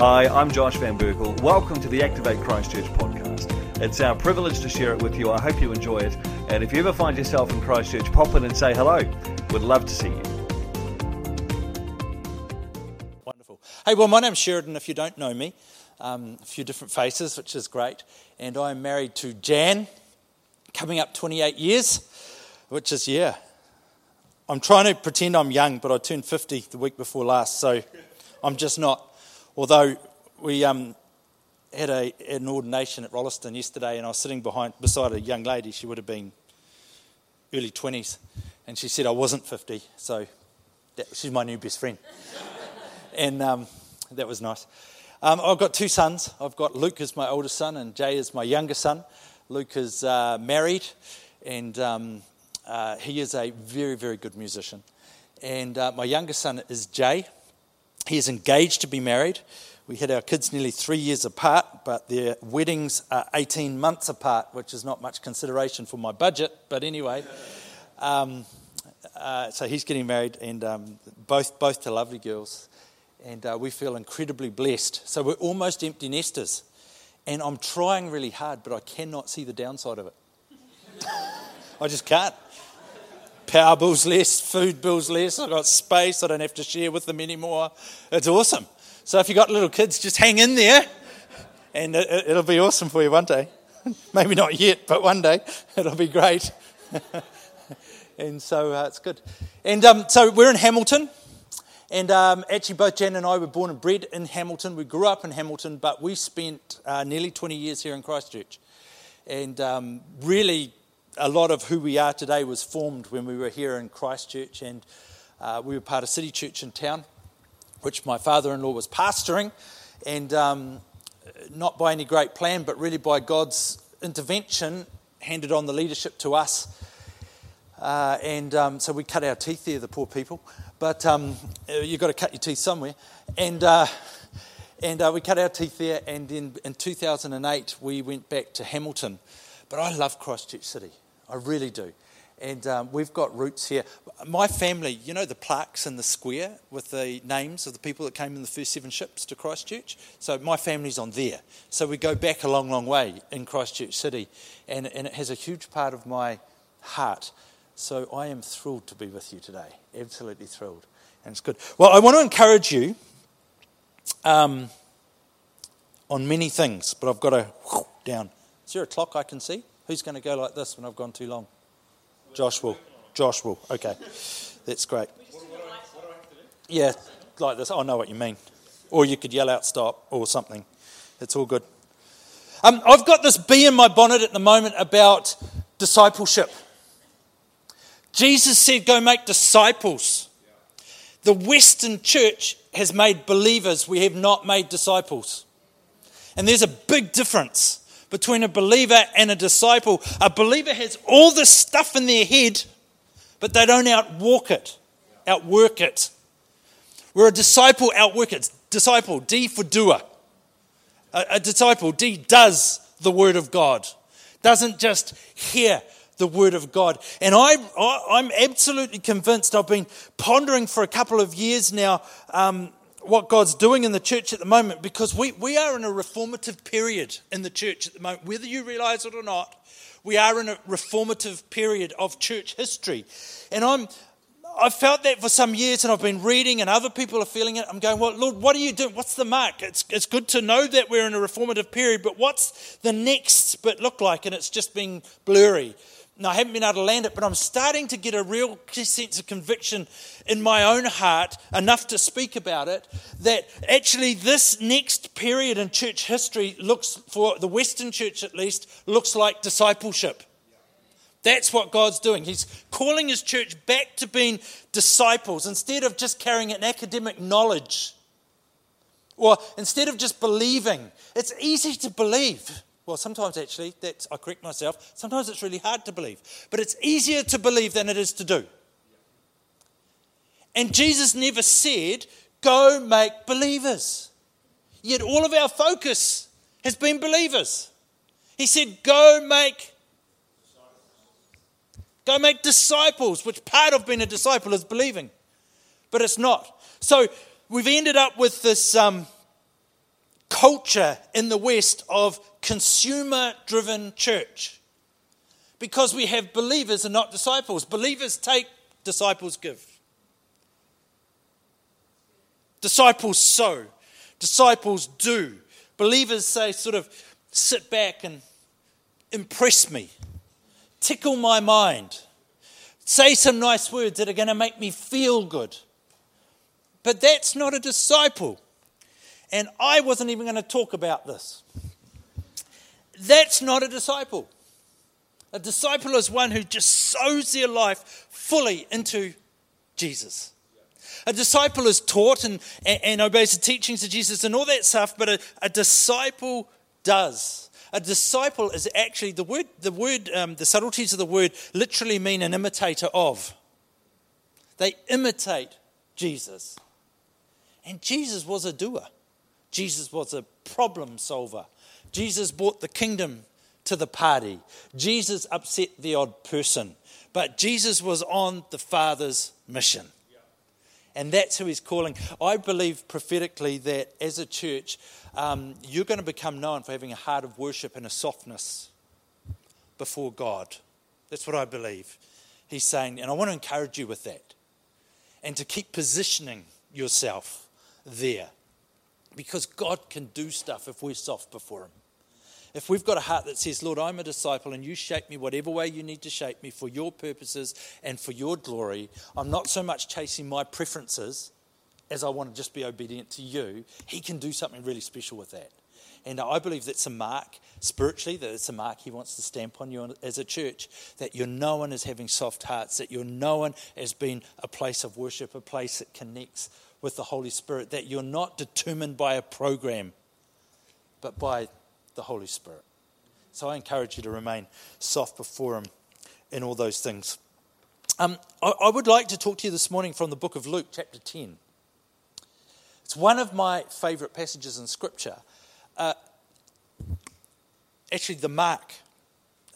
Hi, I'm Josh van Burkel. Welcome to the Activate Christchurch podcast. It's our privilege to share it with you. I hope you enjoy it. And if you ever find yourself in Christchurch, pop in and say hello. We'd love to see you. Wonderful. Hey, well, my name's Sheridyn, if you don't know me. A few different faces, which is great. And I'm married to Jan, coming up 28 years, which is, yeah. I'm trying to pretend I'm young, but I turned 50 the week before last, so I'm just not. Although we had an ordination at Rolleston yesterday, and I was sitting beside a young lady. She would have been early 20s, and she said I wasn't 50, so she's my new best friend. And that was nice. I've got two sons. I've got Luke as my oldest son, and Jay is my younger son. Luke is married, and he is a very, very good musician. And my younger son is Jay. He is engaged to be married. We had our kids nearly 3 years apart, but their weddings are 18 months apart, which is not much consideration for my budget. But anyway, so he's getting married, and both to lovely girls. And we feel incredibly blessed. So we're almost empty nesters. And I'm trying really hard, but I cannot see the downside of it. I just can't. Power bills less, food bills less. I've got space. I don't have to share with them anymore. It's awesome. So if you've got little kids, just hang in there. And it'll be awesome for you one day. Maybe not yet, but one day it'll be great. And so it's good. And so we're in Hamilton. And actually both Jan and I were born and bred in Hamilton. We grew up in Hamilton, but we spent nearly 20 years here in Christchurch. And really a lot of who we are today was formed when we were here in Christchurch. And we were part of City Church in town, which my father-in-law was pastoring. And not by any great plan, but really by God's intervention, handed on the leadership to us. So we cut our teeth there, the poor people. But you've got to cut your teeth somewhere. And we cut our teeth there, and then in 2008 we went back to Hamilton. But I love Christchurch City. I really do. And we've got roots here. My family, you know the plaques in the square with the names of the people that came in the first seven ships to Christchurch? So my family's on there. So we go back a long, long way in Christchurch City. And it has a huge part of my heart. So I am thrilled to be with you today, absolutely thrilled, and it's good. Well, I want to encourage you on many things, but I've got to down. Is there a clock I can see? Who's going to go like this when I've gone too long? Josh will, okay, that's great. What do I have to do? Yeah, like this, I know what you mean. Or you could yell out stop or something, it's all good. I've got this bee in my bonnet at the moment about discipleship. Jesus said, go make disciples. The Western church has made believers. We have not made disciples. And there's a big difference between a believer and a disciple. A believer has all this stuff in their head, but they don't outwork it. Where a disciple outworks it. Disciple, D for doer. A disciple, D, does the word of God. Doesn't just hear the word of God. And I'm absolutely convinced. I've been pondering for a couple of years now what God's doing in the church at the moment, because we are in a reformative period in the church at the moment. Whether you realize it or not, we are in a reformative period of church history. And I've felt that for some years, and I've been reading, and other people are feeling it. I'm going, well, Lord, what are you doing? What's the mark? It's good to know that we're in a reformative period, but what's the next bit look like? And it's just been blurry. No, I haven't been able to land it, but I'm starting to get a real sense of conviction in my own heart, enough to speak about it, that actually this next period in church history looks, for the Western church at least, looks like discipleship. That's what God's doing. He's calling his church back to being disciples instead of just carrying an academic knowledge, or instead of just believing. It's easy to believe. Well, sometimes actually, I correct myself, sometimes it's really hard to believe. But it's easier to believe than it is to do. And Jesus never said, go make believers. Yet all of our focus has been believers. He said, go make disciples, which part of being a disciple is believing. But it's not. So we've ended up with this culture in the West of consumer-driven church, because we have believers and not disciples. Believers take, disciples give. Disciples sow. Disciples do. Believers say, sort of, sit back and impress me. Tickle my mind. Say some nice words that are going to make me feel good. But that's not a disciple. And I wasn't even going to talk about this. That's not a disciple. A disciple is one who just sows their life fully into Jesus. A disciple is taught and obeys the teachings of Jesus and all that stuff, but a disciple does. A disciple is actually, the subtleties of the word literally mean an imitator of. They imitate Jesus. And Jesus was a doer. Jesus was a problem solver. Jesus brought the kingdom to the party. Jesus upset the odd person. But Jesus was on the Father's mission. And that's who he's calling. I believe prophetically that as a church, you're going to become known for having a heart of worship and a softness before God. That's what I believe he's saying. And I want to encourage you with that. And to keep positioning yourself there. Because God can do stuff if we're soft before him. If we've got a heart that says, Lord, I'm a disciple and you shape me whatever way you need to shape me for your purposes and for your glory. I'm not so much chasing my preferences as I want to just be obedient to you. He can do something really special with that. And I believe that's a mark, spiritually, that it's a mark he wants to stamp on you as a church, that you're known as having soft hearts, that you're known as being a place of worship, a place that connects with the Holy Spirit, that you're not determined by a program, but by the Holy Spirit. So I encourage you to remain soft before him in all those things. I would like to talk to you this morning from the book of Luke, chapter 10. It's one of my favourite passages in Scripture. Actually, the Mark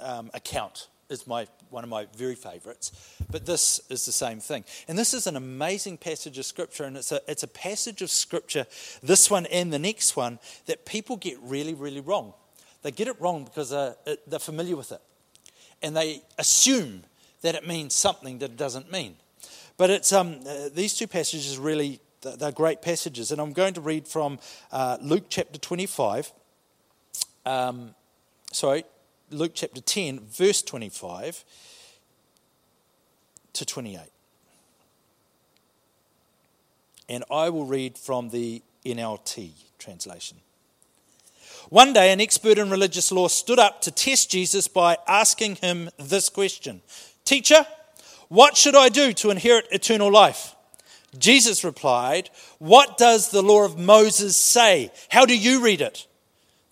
account is one of my very favourites, but this is the same thing. And this is an amazing passage of Scripture, and it's a passage of Scripture, this one and the next one, that people get really, really wrong. They get it wrong because they're familiar with it, and they assume that it means something that it doesn't mean. But it's these two passages really, they're great passages, and I'm going to read from Luke chapter 25, Luke chapter 10, verse 25 to 28. And I will read from the NLT translation. One day, an expert in religious law stood up to test Jesus by asking him this question. Teacher, what should I do to inherit eternal life? Jesus replied, what does the law of Moses say? How do you read it?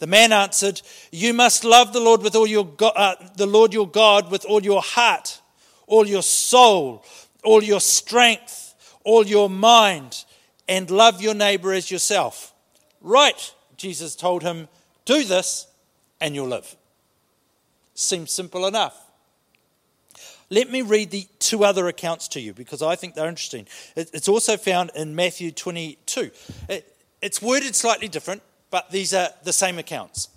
The man answered, you must love the Lord with all your the Lord your God with all your heart, all your soul, all your strength, all your mind, and love your neighbor as yourself. Right, Jesus told him, do this and you'll live. Seems simple enough. Let me read the two other accounts to you because I think they're interesting. It's also found in Matthew 22. It's worded slightly different. But these are the same accounts,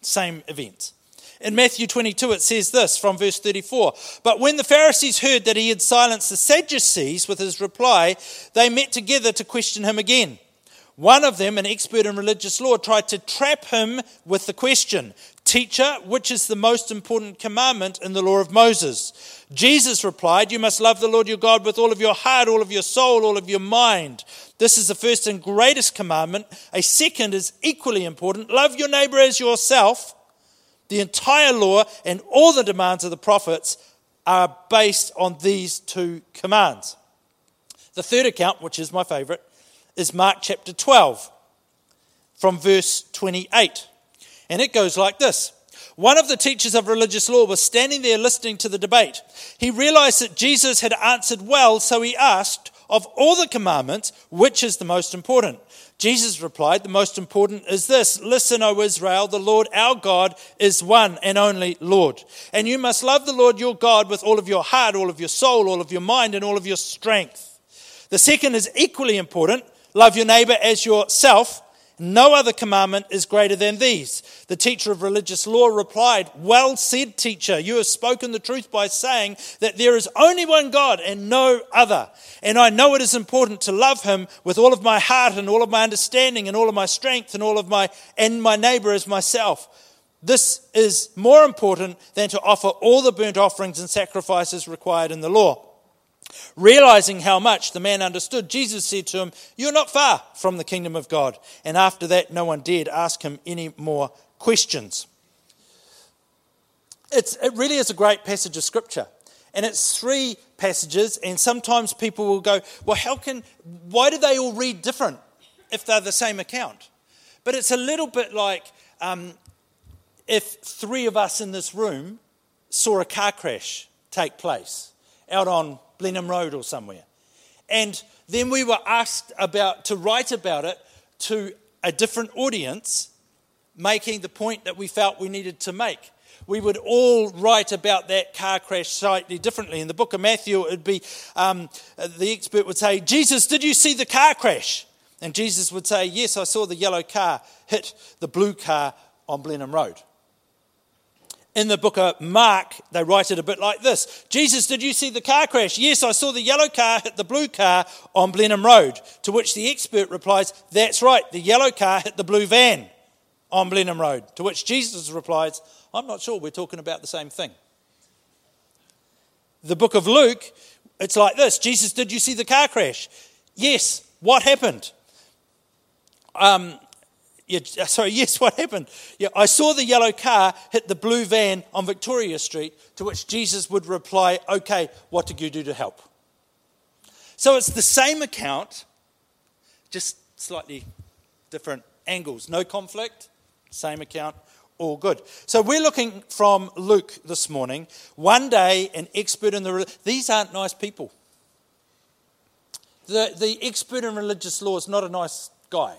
same events. In Matthew 22, it says this from verse 34. But when the Pharisees heard that he had silenced the Sadducees with his reply, they met together to question him again. One of them, an expert in religious law, tried to trap him with the question, Teacher, which is the most important commandment in the law of Moses? Jesus replied, you must love the Lord your God with all of your heart, all of your soul, all of your mind. This is the first and greatest commandment. A second is equally important. Love your neighbor as yourself. The entire law and all the demands of the prophets are based on these two commands. The third account, which is my favorite, is Mark chapter 12 from verse 28. And it goes like this. One of the teachers of religious law was standing there listening to the debate. He realized that Jesus had answered well, so he asked, of all the commandments, which is the most important? Jesus replied, the most important is this. Listen, O Israel, the Lord our God is one and only Lord. And you must love the Lord your God with all of your heart, all of your soul, all of your mind, and all of your strength. The second is equally important. Love your neighbor as yourself. No other commandment is greater than these. The teacher of religious law replied, well said, teacher, you have spoken the truth by saying that there is only one God and no other. And I know it is important to love him with all of my heart and all of my understanding and all of my strength and all of my neighbor as myself. This is more important than to offer all the burnt offerings and sacrifices required in the law. Realizing how much the man understood, Jesus said to him, you're not far from the kingdom of God. And after that, no one dared ask him any more questions. It really is a great passage of scripture. And it's three passages, and sometimes people will go, well, why do they all read different if they're the same account? But it's a little bit like if three of us in this room saw a car crash take place out on Blenheim Road or somewhere. And then we were asked to write about it to a different audience, making the point that we felt we needed to make. We would all write about that car crash slightly differently. In the book of Matthew, it would be, the expert would say, Jesus, did you see the car crash? And Jesus would say, yes, I saw the yellow car hit the blue car on Blenheim Road. In the book of Mark, they write it a bit like this. Jesus, did you see the car crash? Yes, I saw the yellow car hit the blue car on Blenheim Road. To which the expert replies, that's right, the yellow car hit the blue van on Blenheim Road. To which Jesus replies, I'm not sure we're talking about the same thing. The book of Luke, it's like this. Jesus, did you see the car crash? Yes, what happened? Yes, what happened? Yeah, I saw the yellow car hit the blue van on Victoria Street, to which Jesus would reply, okay, what did you do to help? So it's the same account, just slightly different angles. No conflict, same account, all good. So we're looking from Luke this morning. One day, an expert in these aren't nice people. The expert in religious law is not a nice guy.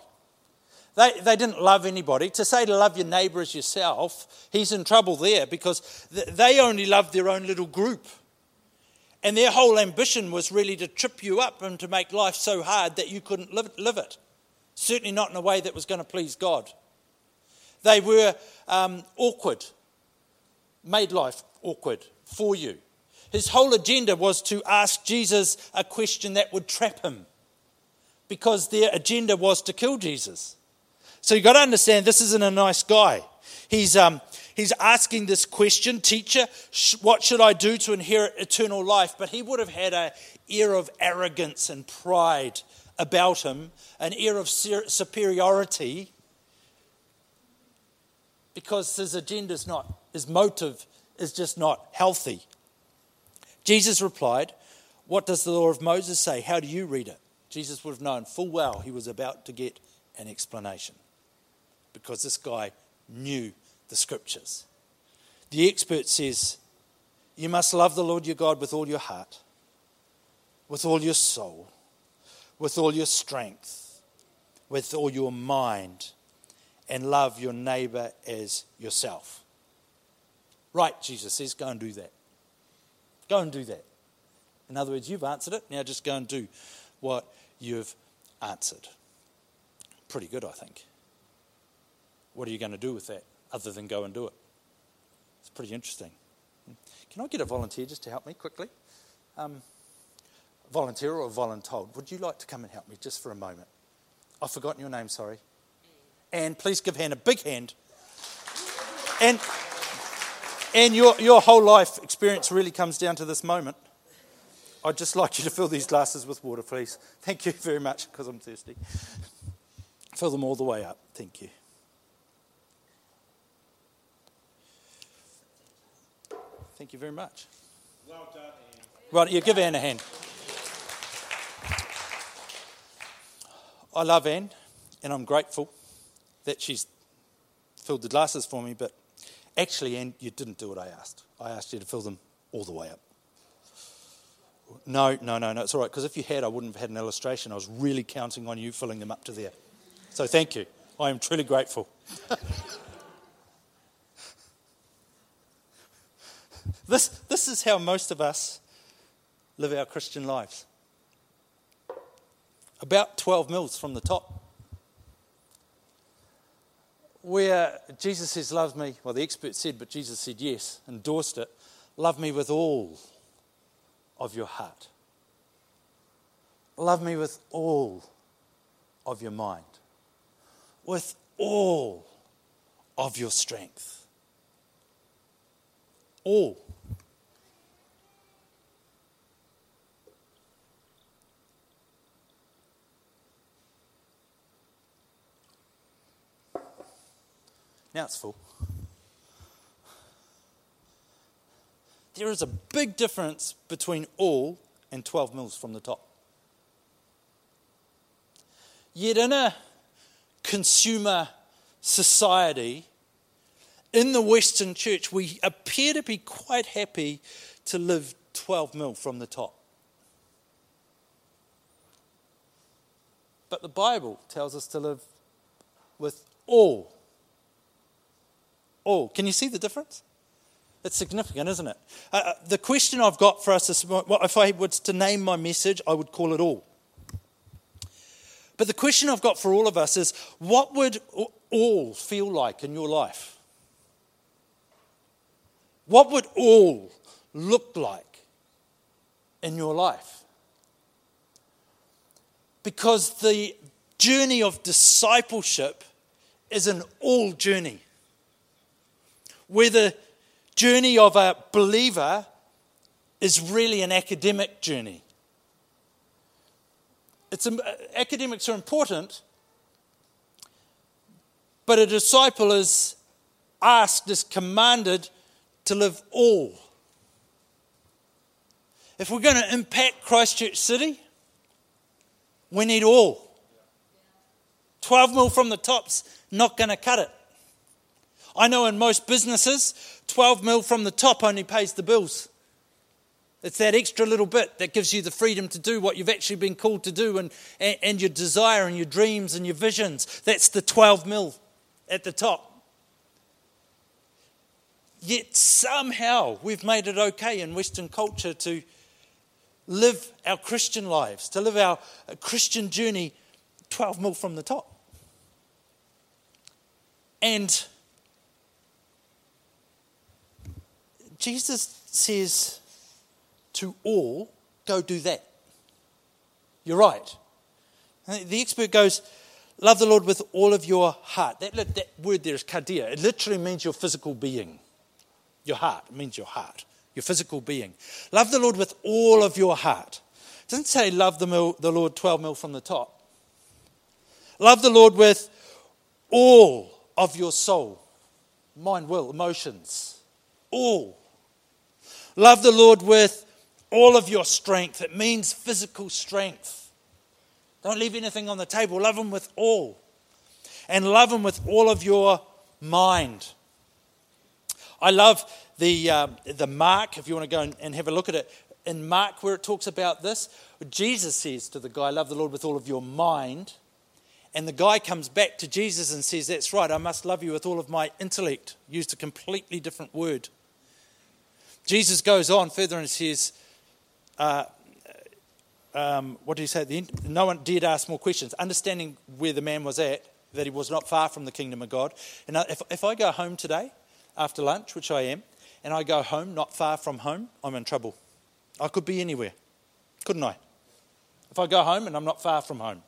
They didn't love anybody. To say to love your neighbour as yourself, he's in trouble there because they only loved their own little group. And their whole ambition was really to trip you up and to make life so hard that you couldn't live it. Certainly not in a way that was going to please God. They were awkward, made life awkward for you. His whole agenda was to ask Jesus a question that would trap him because their agenda was to kill Jesus. So you've got to understand, this isn't a nice guy. He's asking this question, teacher, what should I do to inherit eternal life? But he would have had an air of arrogance and pride about him, an air of superiority, because his agenda's not, his motive is just not healthy. Jesus replied, what does the law of Moses say? How do you read it? Jesus would have known full well he was about to get an explanation, because this guy knew the scriptures. The expert says, you must love the Lord your God with all your heart, with all your soul, with all your strength, with all your mind, and love your neighbour as yourself. Right, Jesus says, go and do that. Go and do that. In other words, you've answered it, now just go and do what you've answered. Pretty good, I think. What are you going to do with that other than go and do it? It's pretty interesting. Can I get a volunteer just to help me quickly? Volunteer or voluntold, would you like to come and help me just for a moment? I've forgotten your name, sorry. And please give Anne a big hand. And your whole life experience really comes down to this moment. I'd just like you to fill these glasses with water, please. Thank you very much, because I'm thirsty. Fill them all the way up. Thank you. Thank you very much. Well done, Anne. Right, give Anne a hand. I love Anne, and I'm grateful that she's filled the glasses for me, but actually, Anne, you didn't do what I asked. I asked you to fill them all the way up. No, it's all right, because if you had, I wouldn't have had an illustration. I was really counting on you filling them up to there. So thank you. I am truly grateful. This is how most of us live our Christian lives. About 12 mils from the top. where Jesus says, love me, well, the expert said, but Jesus said yes, endorsed it, love me with all of your heart. Love me with all of your mind. With all of your strength. All. Now it's full. There is a big difference between all and 12 mils from the top. Yet in a consumer society, in the Western church, we appear to be quite happy to live 12 mil from the top. But the Bible tells us to live with all. All. Can you see the difference? It's significant, isn't it? The question I've got for us this morning, well, if I was to name my message, I would call it all. But the question I've got for all of us is, what would all feel like in your life? What would all look like in your life? Because the journey of discipleship is an all journey. Where the journey of a believer is really an academic journey. Academics are important, but a disciple is asked, is commanded to live all. If we're going to impact Christchurch City, we need all. 12 mil from the top's not going to cut it. I know in most businesses, 12 mil from the top only pays the bills. It's that extra little bit that gives you the freedom to do what you've actually been called to do and your desire and your dreams and your visions. That's the 12 mil at the top. Yet somehow we've made it okay in Western culture to live our Christian lives, to live our Christian journey 12 mil from the top. And Jesus says to all, go do that. You're right. The expert goes, love the Lord with all of your heart. That word there is kardia. It literally means your physical being. Your heart. It means your heart. Your physical being. Love the Lord with all of your heart. It doesn't say love the Lord 12 mil from the top. Love the Lord with all of your soul. Mind, will, emotions. All. Love the Lord with all of your strength. It means physical strength. Don't leave anything on the table. Love Him with all. And love Him with all of your mind. I love the Mark, if you want to go and have a look at it. In Mark, where it talks about this, Jesus says to the guy, love the Lord with all of your mind. And the guy comes back to Jesus and says, that's right, I must love you with all of my intellect. Used a completely different word. Jesus goes on further and says, what did he say at the end? No one dared ask more questions. Understanding where the man was at, that he was not far from the kingdom of God. And if I go home today, after lunch, which I am, and I go home, not far from home, I'm in trouble. I could be anywhere, couldn't I? If I go home and I'm not far from home.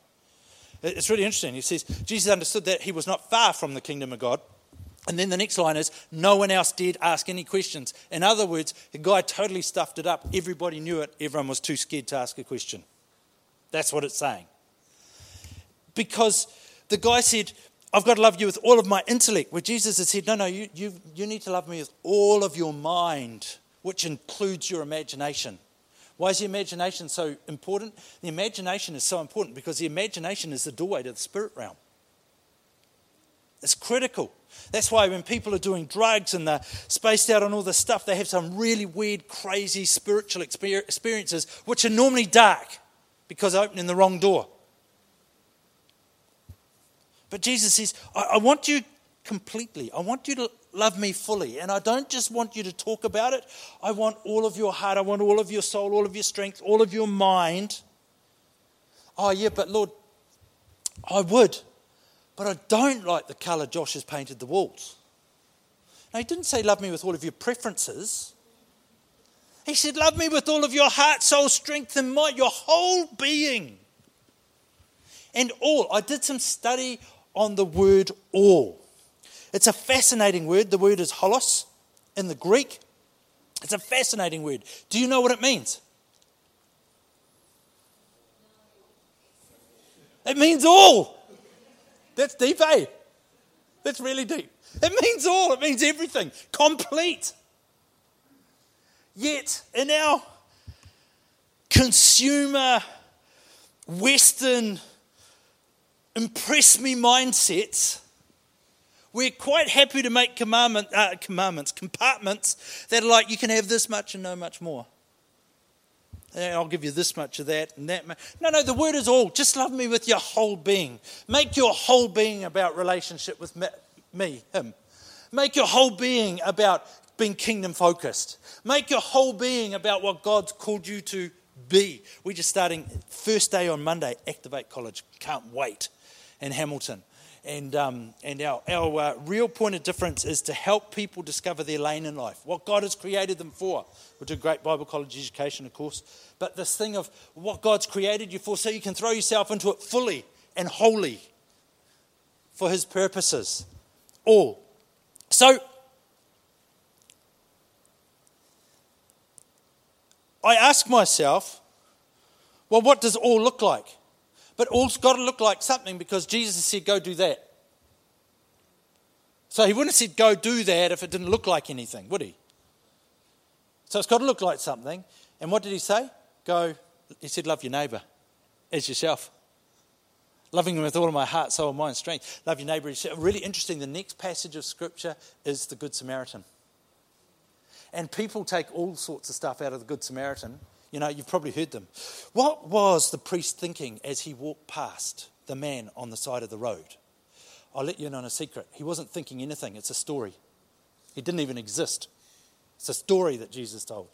It's really interesting. He says, Jesus understood that he was not far from the kingdom of God. And then the next line is, no one else dared ask any questions. In other words, the guy totally stuffed it up. Everybody knew it. Everyone was too scared to ask a question. That's what it's saying. Because the guy said, I've got to love you with all of my intellect. Where Jesus has said, no, you need to love me with all of your mind, which includes your imagination. Why is the imagination so important? The imagination is so important because the imagination is the doorway to the spirit realm. It's critical. That's why when people are doing drugs and they're spaced out on all this stuff, they have some really weird, crazy spiritual experiences, which are normally dark because they're opening the wrong door. But Jesus says, I want you completely. I want you to love me fully. And I don't just want you to talk about it. I want all of your heart. I want all of your soul, all of your strength, all of your mind. Oh, yeah, but Lord, I would. but I don't like the colour Josh has painted the walls. Now, he didn't say love me with all of your preferences. He said love me with all of your heart, soul, strength and might, your whole being. And all. I did some study on the word all. It's a fascinating word. The word is holos in the Greek. It's a fascinating word. Do you know what it means? It means all. That's deep, eh? That's really deep. It means all. It means everything. Complete. Yet, in our consumer, Western, impress me mindsets, we're quite happy to make compartments that are like, you can have this much and no much more. And I'll give you this much of that and that much. No, the word is all. Just love me with your whole being. Make your whole being about relationship with me, him. Make your whole being about being kingdom focused. Make your whole being about what God's called you to be. We're just starting first day on Monday, Activate College. Can't wait. In Hamilton. And our real point of difference is to help people discover their lane in life, what God has created them for. We'll do great Bible college education, of course, but this thing of what God's created you for so you can throw yourself into it fully and wholly for his purposes, all. So I ask myself, well, what does all look like? But all's got to look like something because Jesus said, go do that. So he wouldn't have said, go do that if it didn't look like anything, would he? So it's got to look like something. And what did he say? Go, he said, love your neighbour as yourself. Loving him with all of my heart, soul, mind, strength. Love your neighbour as yourself. Really interesting, the next passage of Scripture is the Good Samaritan. And people take all sorts of stuff out of the Good Samaritan. You know, you've probably heard them. What was the priest thinking as he walked past the man on the side of the road? I'll let you in on a secret. He wasn't thinking anything. It's a story. He didn't even exist. It's a story that Jesus told.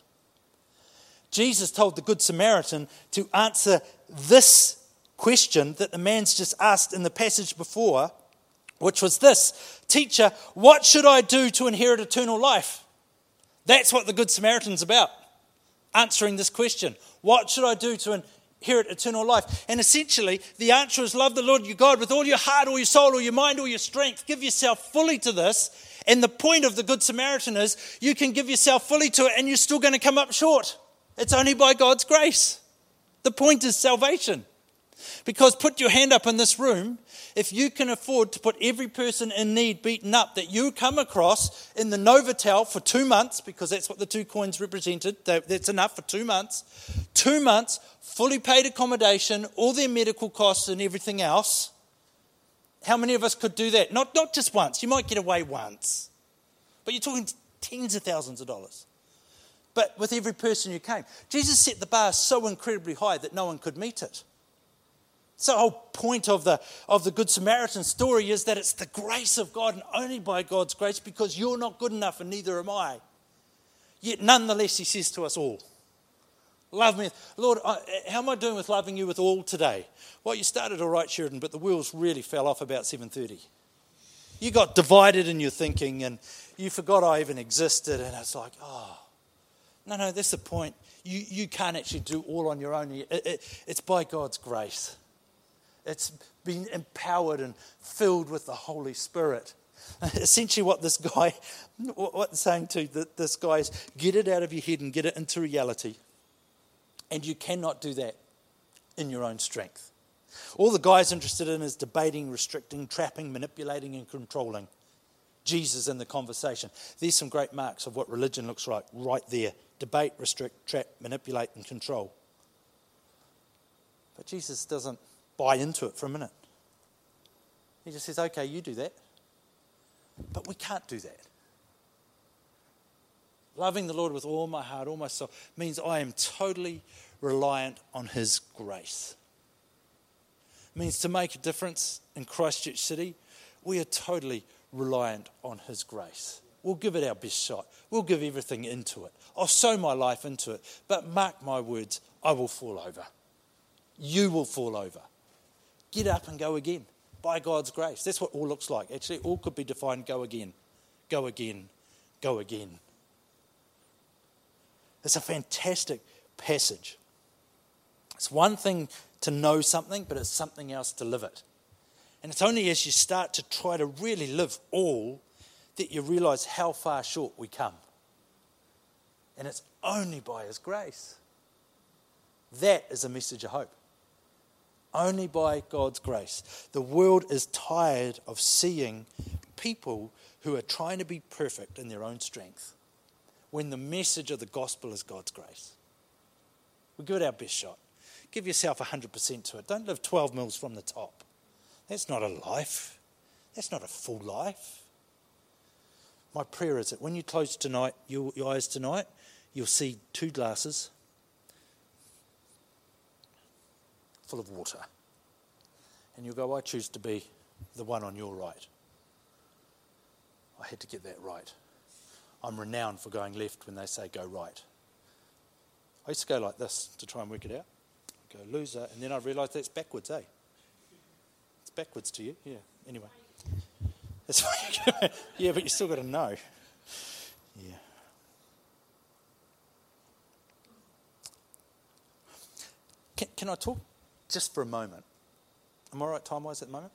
Jesus told the Good Samaritan to answer this question that the man's just asked in the passage before, which was this: Teacher, what should I do to inherit eternal life? That's what the Good Samaritan's about. Answering this question, what should I do to inherit eternal life? And essentially, the answer is love the Lord your God with all your heart, all your soul, all your mind, all your strength. Give yourself fully to this. And the point of the Good Samaritan is you can give yourself fully to it and you're still going to come up short. It's only by God's grace. The point is salvation. Because put your hand up in this room, if you can afford to put every person in need beaten up that you come across in the Novotel for 2 months, because that's what the 2 coins represented, that's enough for 2 months, 2 months, fully paid accommodation, all their medical costs and everything else, how many of us could do that? Not just once, you might get away once, but you're talking tens of thousands of dollars. But with every person who came, Jesus set the bar so incredibly high that no one could meet it. So the whole point of the Good Samaritan story is that it's the grace of God and only by God's grace, because you're not good enough and neither am I. Yet nonetheless he says to us all, love me. Lord, how am I doing with loving you with all today? Well, you started all right, Sheridyn, but the wheels really fell off about 7:30. You got divided in your thinking and you forgot I even existed, and it's like, oh, no, that's the point. You can't actually do all on your own. It's by God's grace. It's been empowered and filled with the Holy Spirit. Essentially what I'm saying to this guy is, get it out of your head and get it into reality. And you cannot do that in your own strength. All the guy's interested in is debating, restricting, trapping, manipulating and controlling Jesus in the conversation. There's some great marks of what religion looks like right there. Debate, restrict, trap, manipulate and control. But Jesus doesn't buy into it for a minute. He just says, okay, you do that. But we can't do that. Loving the Lord with all my heart, all my soul, means I am totally reliant on his grace. It means to make a difference in Christchurch City, we are totally reliant on his grace. We'll give it our best shot. We'll give everything into it. I'll sow my life into it. But mark my words, I will fall over. You will fall over. Get up and go again. by God's grace. That's what all looks like. Actually, all could be defined go again, go again, go again. It's a fantastic passage. It's one thing to know something, but it's something else to live it. And it's only as you start to try to really live all that you realise how far short we come. And it's only by His grace. That is a message of hope. Only by God's grace. The world is tired of seeing people who are trying to be perfect in their own strength when the message of the gospel is God's grace. We'll give it our best shot. Give yourself 100% to it. Don't live 12 mils from the top. That's not a life. That's not a full life. My prayer is that when you close tonight, your eyes tonight, you'll see two glasses full of water. And you'll go, I choose to be the one on your right. I had to get that right. I'm renowned for going left when they say go right. I used to go like this to try and work it out. Go loser, and then I realised that's backwards, eh? It's backwards to you, yeah. Anyway, that's yeah, but you still got to know. Yeah. Can I talk just for a moment? Am I right time-wise at the moment?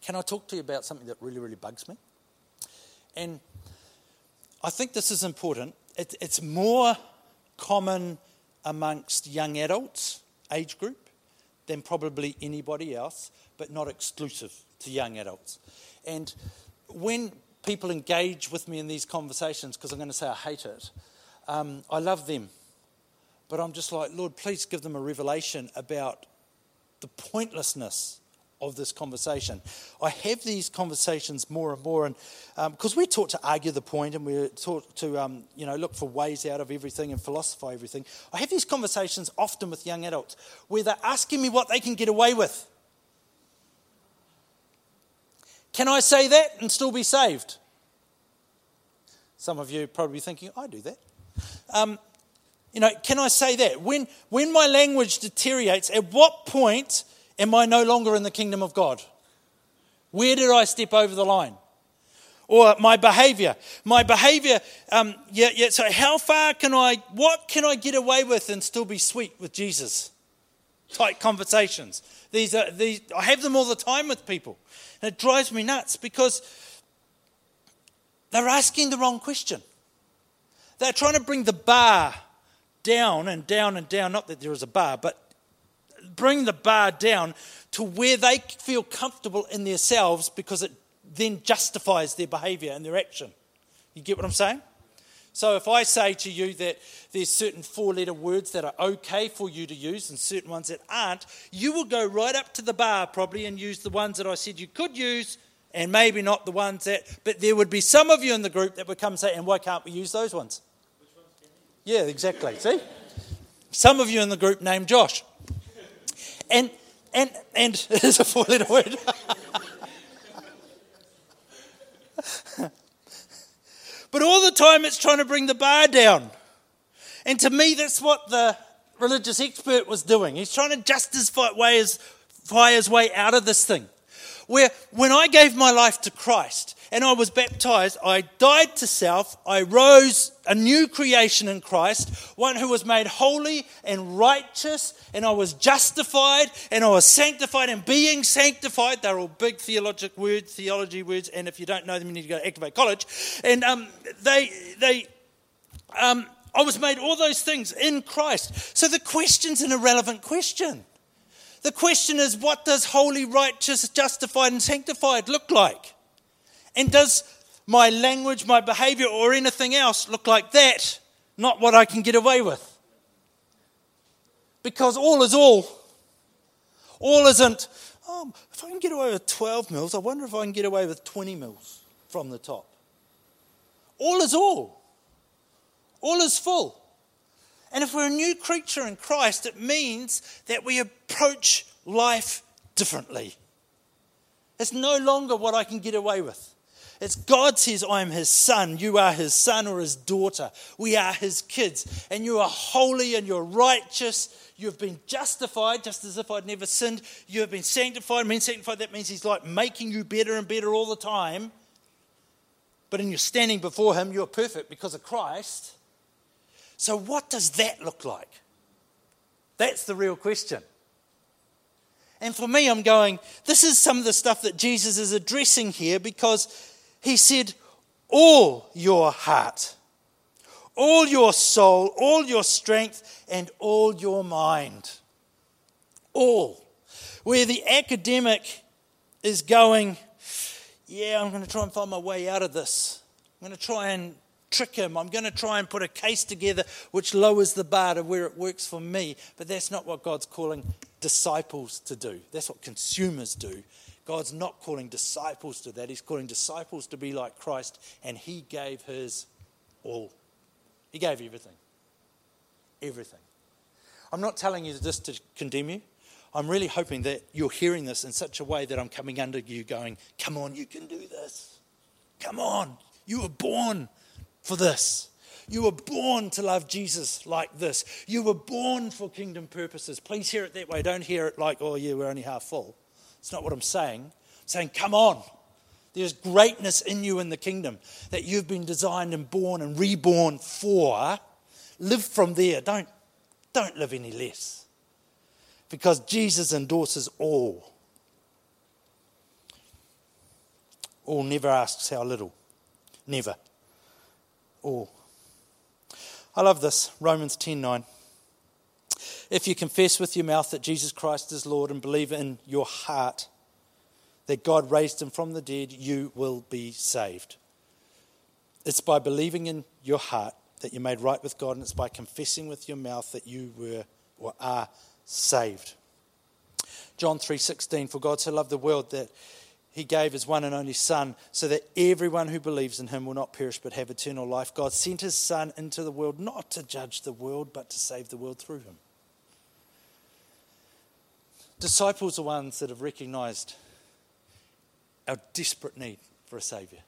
Can I talk to you about something that really, really bugs me? And I think this is important. It's more common amongst young adults, age group, than probably anybody else, but not exclusive to young adults. And when people engage with me in these conversations, because I'm going to say I hate it, I love them. But I'm just like, Lord, please give them a revelation about the pointlessness of this conversation. I have these conversations more and more, and because we're taught to argue the point, and we're taught to look for ways out of everything and philosophize everything. I have these conversations often with young adults where they're asking me what they can get away with. Can I say that and still be saved? Some of you probably thinking, I do that. Can I say that? When my language deteriorates, at what point am I no longer in the kingdom of God? Where did I step over the line? Or my behaviour. So how far can I? What can I get away with and still be sweet with Jesus? Tight conversations. These I have them all the time with people, and it drives me nuts because they're asking the wrong question. They're trying to bring the bar down and down and down. Not that there is a bar, but bring the bar down to where they feel comfortable in themselves because it then justifies their behaviour and their action. You get what I'm saying? So if I say to you that there's certain four-letter words that are okay for you to use and certain ones that aren't, you will go right up to the bar probably and use the ones that I said you could use and maybe not the ones that... But there would be some of you in the group that would come and say, and why can't we use those ones? Which ones can we use? Yeah, exactly. See? Some of you in the group named Josh. And it is a four-letter word. But all the time it's trying to bring the bar down. And to me, that's what the religious expert was doing. He's trying to justify his way out of this thing. Where when I gave my life to Christ and I was baptised, I died to self, I rose a new creation in Christ, one who was made holy and righteous, and I was justified and I was sanctified and being sanctified. They're all big theology words, and if you don't know them, you need to go to Activate College. And I was made all those things in Christ. So the question's an irrelevant question. The question is, what does holy, righteous, justified and sanctified look like? And does my language, my behaviour or anything else look like that? Not what I can get away with. Because all is all. All isn't, if I can get away with 12 mils, I wonder if I can get away with 20 mils from the top. All is all. All is full. And if we're a new creature in Christ, it means that we approach life differently. It's no longer what I can get away with. It's God says, I am his son. You are his son or his daughter. We are his kids. And you are holy and you're righteous. You've been justified, just as if I'd never sinned. You have been sanctified. I mean, sanctified, that means he's like making you better and better all the time. But in your standing before him, you're perfect because of Christ. So what does that look like? That's the real question. And for me, I'm going, this is some of the stuff that Jesus is addressing here, because he said, all your heart, all your soul, all your strength, and all your mind. All. Where the academic is going, yeah, I'm going to try and find my way out of this. I'm going to try and trick him. I'm going to try and put a case together which lowers the bar to where it works for me. But that's not what God's calling disciples to do. That's what consumers do. God's not calling disciples to that. He's calling disciples to be like Christ, and he gave his all. He gave everything. Everything. I'm not telling you this to condemn you. I'm really hoping that you're hearing this in such a way that I'm coming under you going, come on, you can do this. Come on. You were born for this. You were born to love Jesus like this. You were born for kingdom purposes. Please hear it that way. Don't hear it like, oh yeah, we're only half full. It's not what I'm saying. I'm saying, come on. There's greatness in you in the kingdom that you've been designed and born and reborn for. Live from there. Don't live any less. Because Jesus endorses all. All never asks how little. Never. All. I love this, Romans 10:9. If you confess with your mouth that Jesus Christ is Lord and believe in your heart that God raised him from the dead, you will be saved. It's by believing in your heart that you're made right with God, and it's by confessing with your mouth that you were or are saved. John 3:16, for God so loved the world that he gave his one and only Son, so that everyone who believes in him will not perish but have eternal life. God sent his Son into the world not to judge the world, but to save the world through him. Disciples are ones that have recognized our desperate need for a Saviour.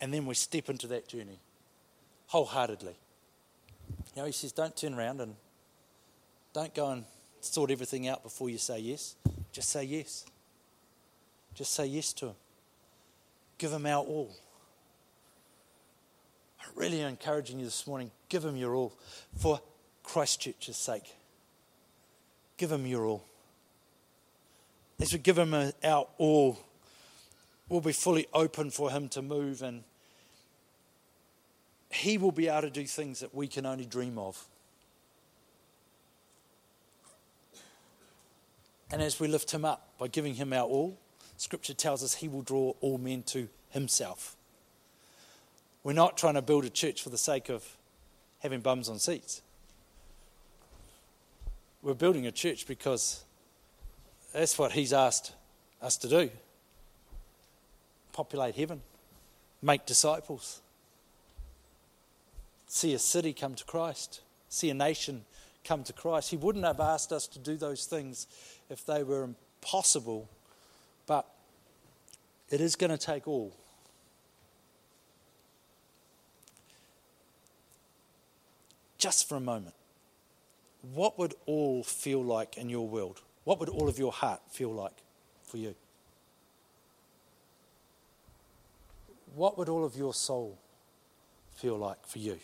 And then we step into that journey wholeheartedly. You know, he says, don't turn around and don't go and sort everything out before you say yes. Just say yes. Just say yes to him. Give him our all. I'm really encouraging you this morning, give him your all for Christchurch's sake. Give him your all. As we give him our all, we'll be fully open for him to move, and he will be able to do things that we can only dream of. And as we lift him up by giving him our all, Scripture tells us he will draw all men to himself. We're not trying to build a church for the sake of having bums on seats. We're building a church because that's what he's asked us to do. Populate heaven. Make disciples. See a city come to Christ. See a nation come to Christ. He wouldn't have asked us to do those things if they were impossible, but it is going to take all. Just for a moment, what would all feel like in your world? What would all of your heart feel like for you? What would all of your soul feel like for you?